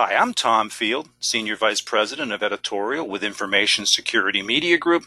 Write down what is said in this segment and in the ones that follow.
Hi, I'm Tom Field, Senior Vice President of Editorial with Information Security Media Group.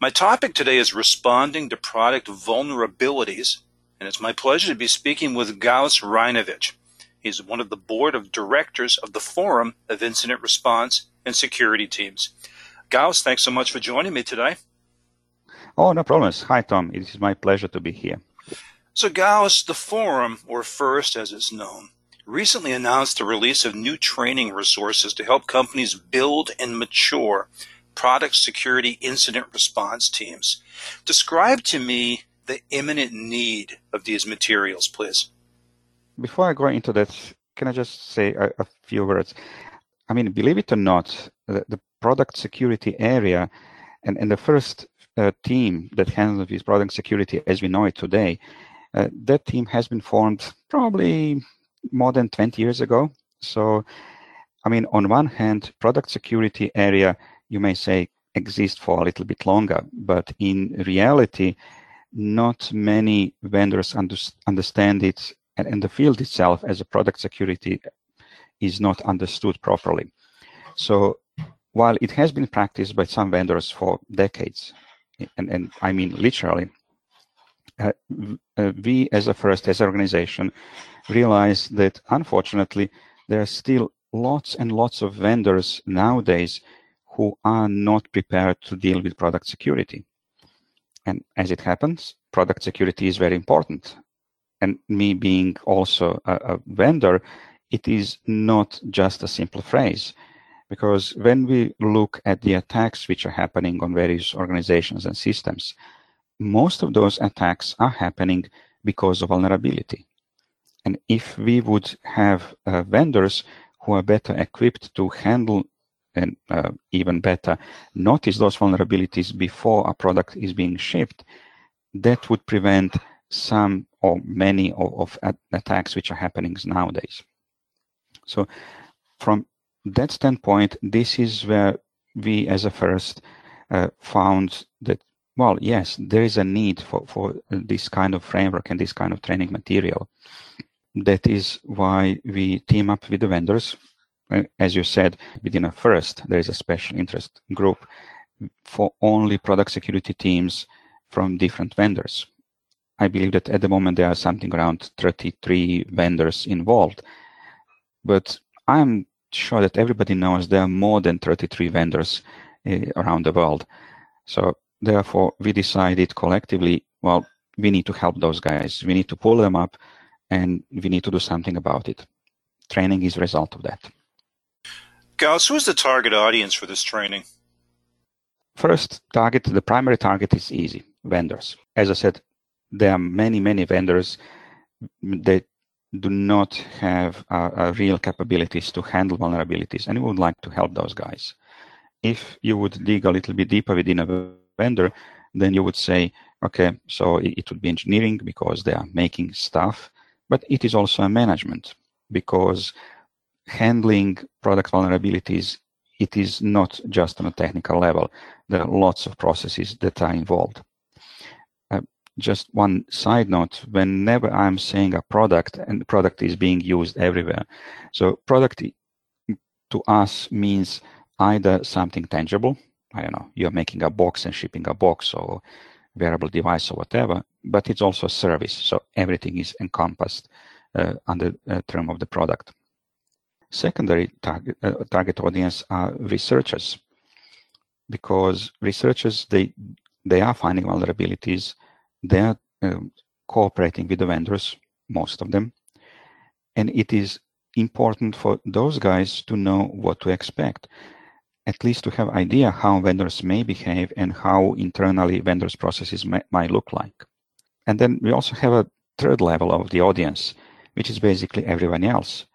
My topic today is responding to product vulnerabilities, and it's my pleasure to be speaking with Gauss Reinovich. He's one of the board of directors of the Forum of Incident Response and Security Teams. Gauss, thanks so much for joining me today. Oh, no problems. Hi, Tom. It is my pleasure to be here. So, Gauss, the Forum, or FIRST as it's known, recently announced the release of new training resources to help companies build and mature product security incident response teams. Describe to me the imminent need of these materials, please. Before I go into that, can I just say a few words? I mean, believe it or not, the product security area and the FIRST team that handles this product security as we know it today, that team has been formed probably more than 20 years ago. So, I mean, on one hand, product security area, you may say, exists for a little bit longer, but in reality, not many vendors understand it, and the field itself as a product security is not understood properly. So, while it has been practiced by some vendors for decades, and I mean literally, we as a FIRST, as an organization, realize that unfortunately there are still lots and lots of vendors nowadays who are not prepared to deal with product security. And as it happens, product security is very important. And me being also a vendor, it is not just a simple phrase, because when we look at the attacks which are happening on various organizations and systems, most of those attacks are happening because of vulnerability. And if we would have vendors who are better equipped to handle and even better notice those vulnerabilities before a product is being shipped, that would prevent some or many of attacks which are happening nowadays. So from that standpoint, this is where we as a FIRST found that, well, yes, there is a need for this kind of framework and this kind of training material. That is why we team up with the vendors. As you said, within a FIRST, there is a special interest group for only product security teams from different vendors. I believe that at the moment there are something around 33 vendors involved. But I'm sure that everybody knows there are more than 33 vendors around the world. So therefore, we decided collectively, well, we need to help those guys. We need to pull them up, and we need to do something about it. Training is a result of that. Gauss, who is the target audience for this training? First target, the primary target is easy, vendors. As I said, there are many, many vendors that do not have real capabilities to handle vulnerabilities, and we would like to help those guys. If you would dig a little bit deeper within a vendor, then you would say, okay, so it would be engineering because they are making stuff, but it is also a management because handling product vulnerabilities, it is not just on a technical level. There are lots of processes that are involved. Just one side note, whenever I'm saying a product, and the product is being used everywhere. So product to us means either something tangible, I don't know, you're making a box and shipping a box or wearable device or whatever, but it's also a service. So everything is encompassed under the term of the product. Secondary target audience are researchers, because researchers, they are finding vulnerabilities. They are cooperating with the vendors, most of them. And it is important for those guys to know what to expect, at least to have idea how vendors may behave and how internally vendors' processes might look like. And then we also have a third level of the audience, which is basically everyone else.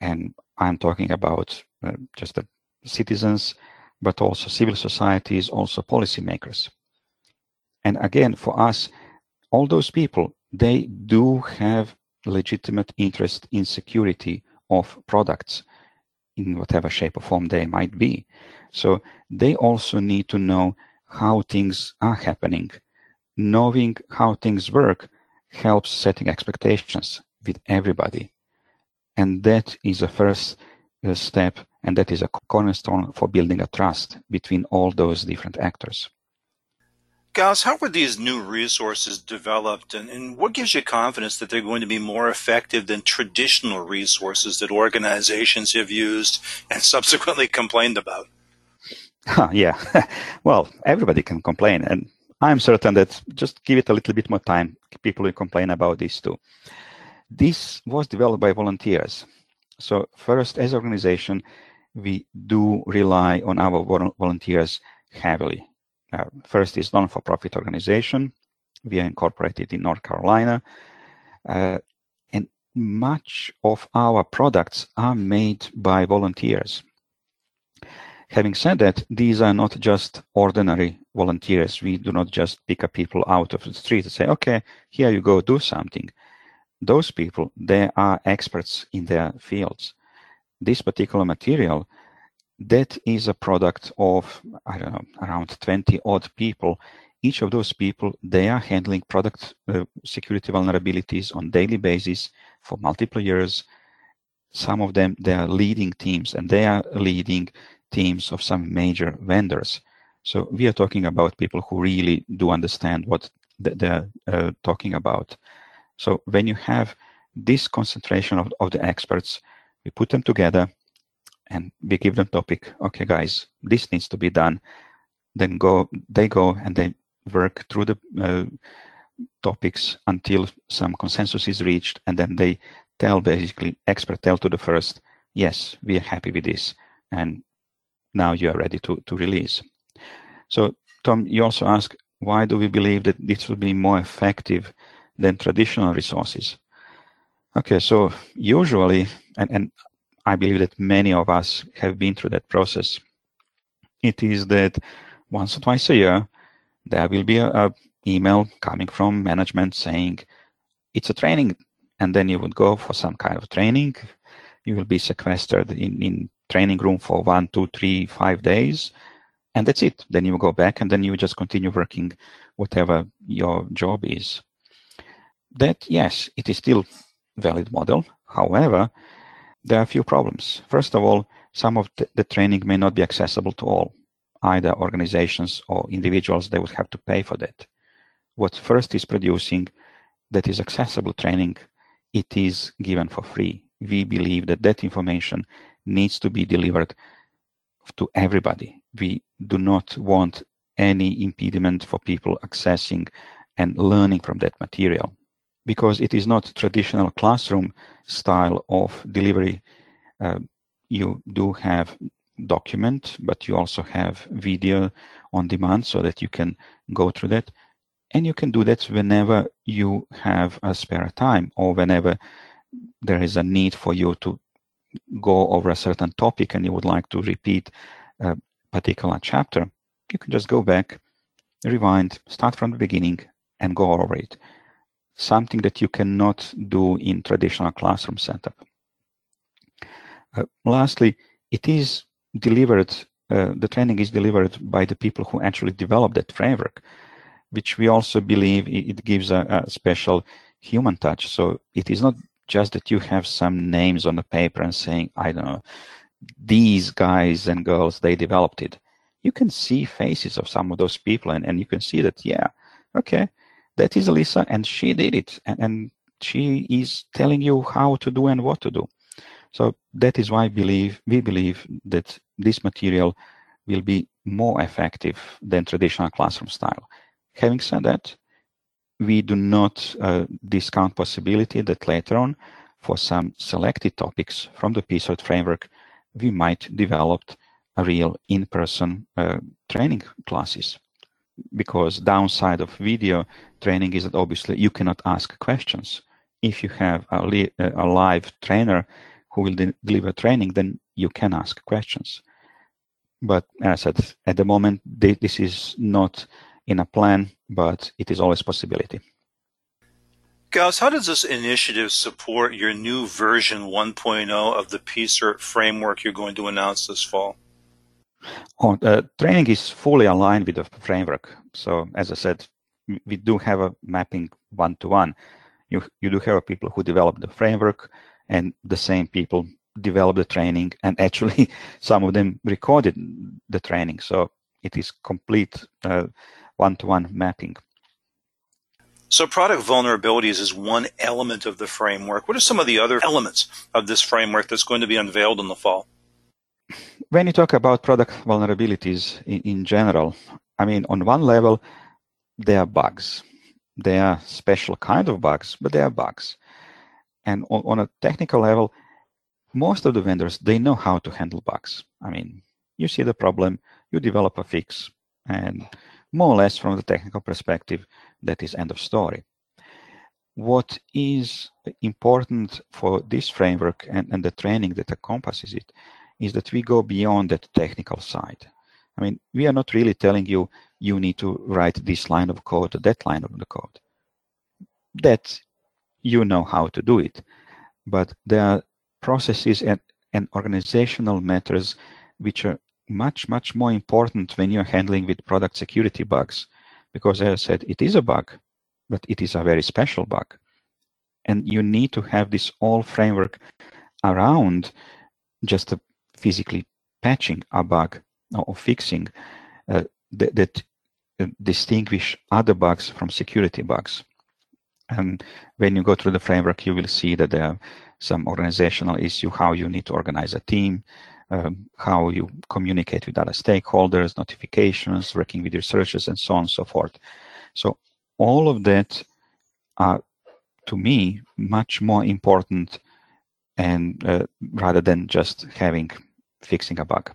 And I'm talking about just the citizens, but also civil societies, also policymakers. And again, for us, all those people, they do have legitimate interest in security of products, in whatever shape or form they might be. So they also need to know how things are happening. Knowing how things work helps setting expectations with everybody. And that is a FIRST step, and that is a cornerstone for building a trust between all those different actors. Gauss, how were these new resources developed, and what gives you confidence that they're going to be more effective than traditional resources that organizations have used and subsequently complained about? Well, everybody can complain, and I'm certain that just give it a little bit more time, people will complain about this too. This was developed by volunteers. So first, as an organization, we do rely on our volunteers heavily. First is non-for-profit organization. We are incorporated in North Carolina. And much of our products are made by volunteers. Having said that, these are not just ordinary volunteers. We do not just pick up people out of the street and say, okay, here you go, do something. Those people, they are experts in their fields. This particular material, that is a product of, around 20 odd people. Each of those people, they are handling product security vulnerabilities on daily basis for multiple years. Some of them, they are leading teams, and they are leading teams of some major vendors. So we are talking about people who really do understand what they're talking about. So when you have this concentration of the experts, we put them together, and we give them topic. Okay, guys, this needs to be done. Then they go and they work through the topics until some consensus is reached. And then they tell, basically, expert tell to the first, yes, we are happy with this. And now you are ready to release. So, Tom, you also ask, why do we believe that this will be more effective than traditional resources? Okay, so usually, and I believe that many of us have been through that process. It is that once or twice a year, there will be an email coming from management saying, it's a training. And then you would go for some kind of training. You will be sequestered in training room for 1, 2, 3, 5 days. And that's it. Then you go back and then you just continue working whatever your job is. That, yes, it is still a valid model. However, there are a few problems. First of all, some of the training may not be accessible to all, either organizations or individuals. They would have to pay for that. What FIRST is producing that is accessible training, it is given for free. We believe that that information needs to be delivered to everybody. We do not want any impediment for people accessing and learning from that material, because it is not traditional classroom style of delivery. You do have document, but you also have video on demand so that you can go through that. And you can do that whenever you have a spare time or whenever there is a need for you to go over a certain topic and you would like to repeat a particular chapter. You can just go back, rewind, start from the beginning and go over it. Something that you cannot do in traditional classroom setup. Lastly, it is delivered, the training is delivered by the people who actually develop that framework, which we also believe it gives a special human touch. So it is not just that you have some names on the paper and saying, I don't know, these guys and girls, they developed it. You can see faces of some of those people and you can see that, yeah, okay, that is Alyssa, and she did it, and she is telling you how to do and what to do. So that is why we believe that this material will be more effective than traditional classroom style. Having said that, we do not discount possibility that later on, for some selected topics from the PSOID framework, we might develop a real in-person training classes. Because downside of video training is that obviously you cannot ask questions. If you have a live trainer who will deliver training, then you can ask questions. But as I said, at the moment, this is not in a plan, but it is always a possibility. Gauss, how does this initiative support your new version 1.0 of the PCERT framework you're going to announce this fall? Training is fully aligned with the framework. So, as I said, we do have a mapping one-to-one. You do have people who develop the framework and the same people developed the training, and actually some of them recorded the training. So it is complete one-to-one mapping. So product vulnerabilities is one element of the framework. What are some of the other elements of this framework that's going to be unveiled in the fall? When you talk about product vulnerabilities in general, I mean, on one level, they are bugs. They are special kind of bugs, but they are bugs. And on a technical level, most of the vendors, they know how to handle bugs. I mean, you see the problem, you develop a fix, and more or less from the technical perspective, that is end of story. What is important for this framework and the training that encompasses it is that we go beyond that technical side. I mean, we are not really telling you, you need to write this line of code or that line of the code. That you know how to do it. But there are processes and organizational matters which are much, much more important when you're handling with product security bugs. Because as I said, it is a bug, but it is a very special bug. And you need to have this whole framework around just physically patching a bug or fixing that distinguish other bugs from security bugs. And when you go through the framework, you will see that there are some organizational issue, how you need to organize a team, how you communicate with other stakeholders, notifications, working with researchers, and so on and so forth. So all of that are, to me, much more important, and rather than just fixing a bug.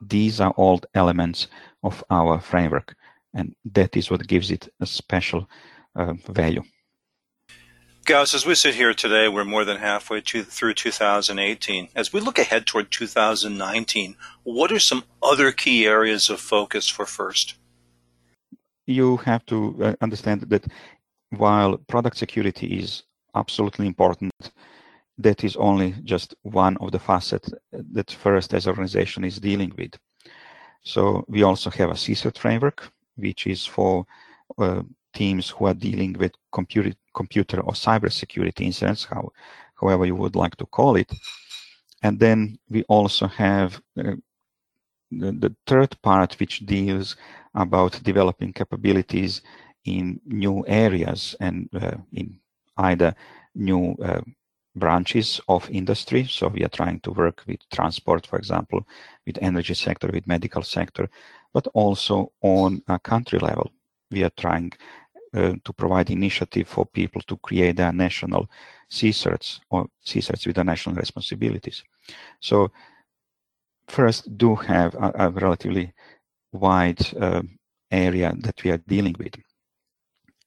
These are all elements of our framework, and that is what gives it a special value. Gauss, as we sit here today, we're more than halfway through 2018. As we look ahead toward 2019, what are some other key areas of focus for FIRST? You have to understand that while product security is absolutely important, that is only just one of the facets that FIRST as an organization is dealing with. So we also have a CSIRT framework, which is for teams who are dealing with computer or cybersecurity incidents, however you would like to call it. And then we also have the third part, which deals about developing capabilities in new areas and in either new branches of industry. So we are trying to work with transport, for example, with energy sector, with medical sector, but also on a country level. We are trying to provide initiative for people to create their national CSIRTs or CSIRTs with their national responsibilities. So FIRST do have a relatively wide area that we are dealing with.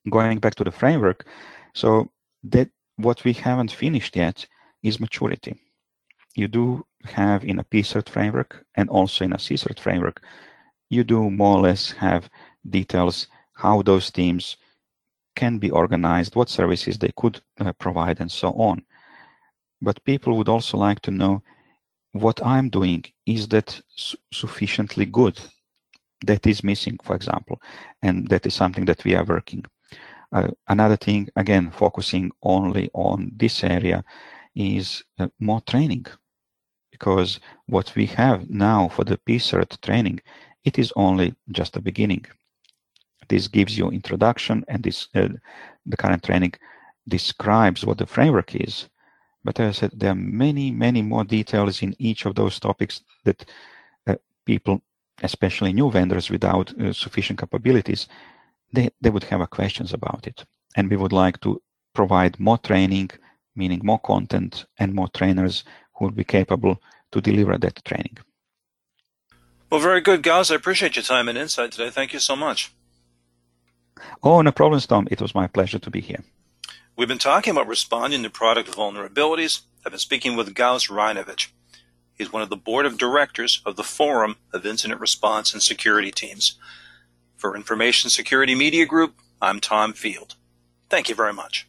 Going back to the framework, so that what we haven't finished yet is maturity. You do have in a PCERT framework and also in a CSIRT framework, you do more or less have details how those teams can be organized, what services they could provide, and so on. But people would also like to know what I'm doing, is that sufficiently good? That is missing, for example, and that is something that we are working. Another thing, again, focusing only on this area is more training, because what we have now for the PCERT training, it is only just the beginning. This gives you introduction, and this the current training describes what the framework is. But as I said, there are many, many more details in each of those topics that people, especially new vendors without sufficient capabilities, they would have questions about it. And we would like to provide more training, meaning more content and more trainers who would be capable to deliver that training. Well, very good, Gauss. I appreciate your time and insight today. Thank you so much. Oh, no problem, Tom. It was my pleasure to be here. We've been talking about responding to product vulnerabilities. I've been speaking with Gauss Reinovich. He's one of the board of directors of the Forum of Incident Response and Security Teams. For Information Security Media Group, I'm Tom Field. Thank you very much.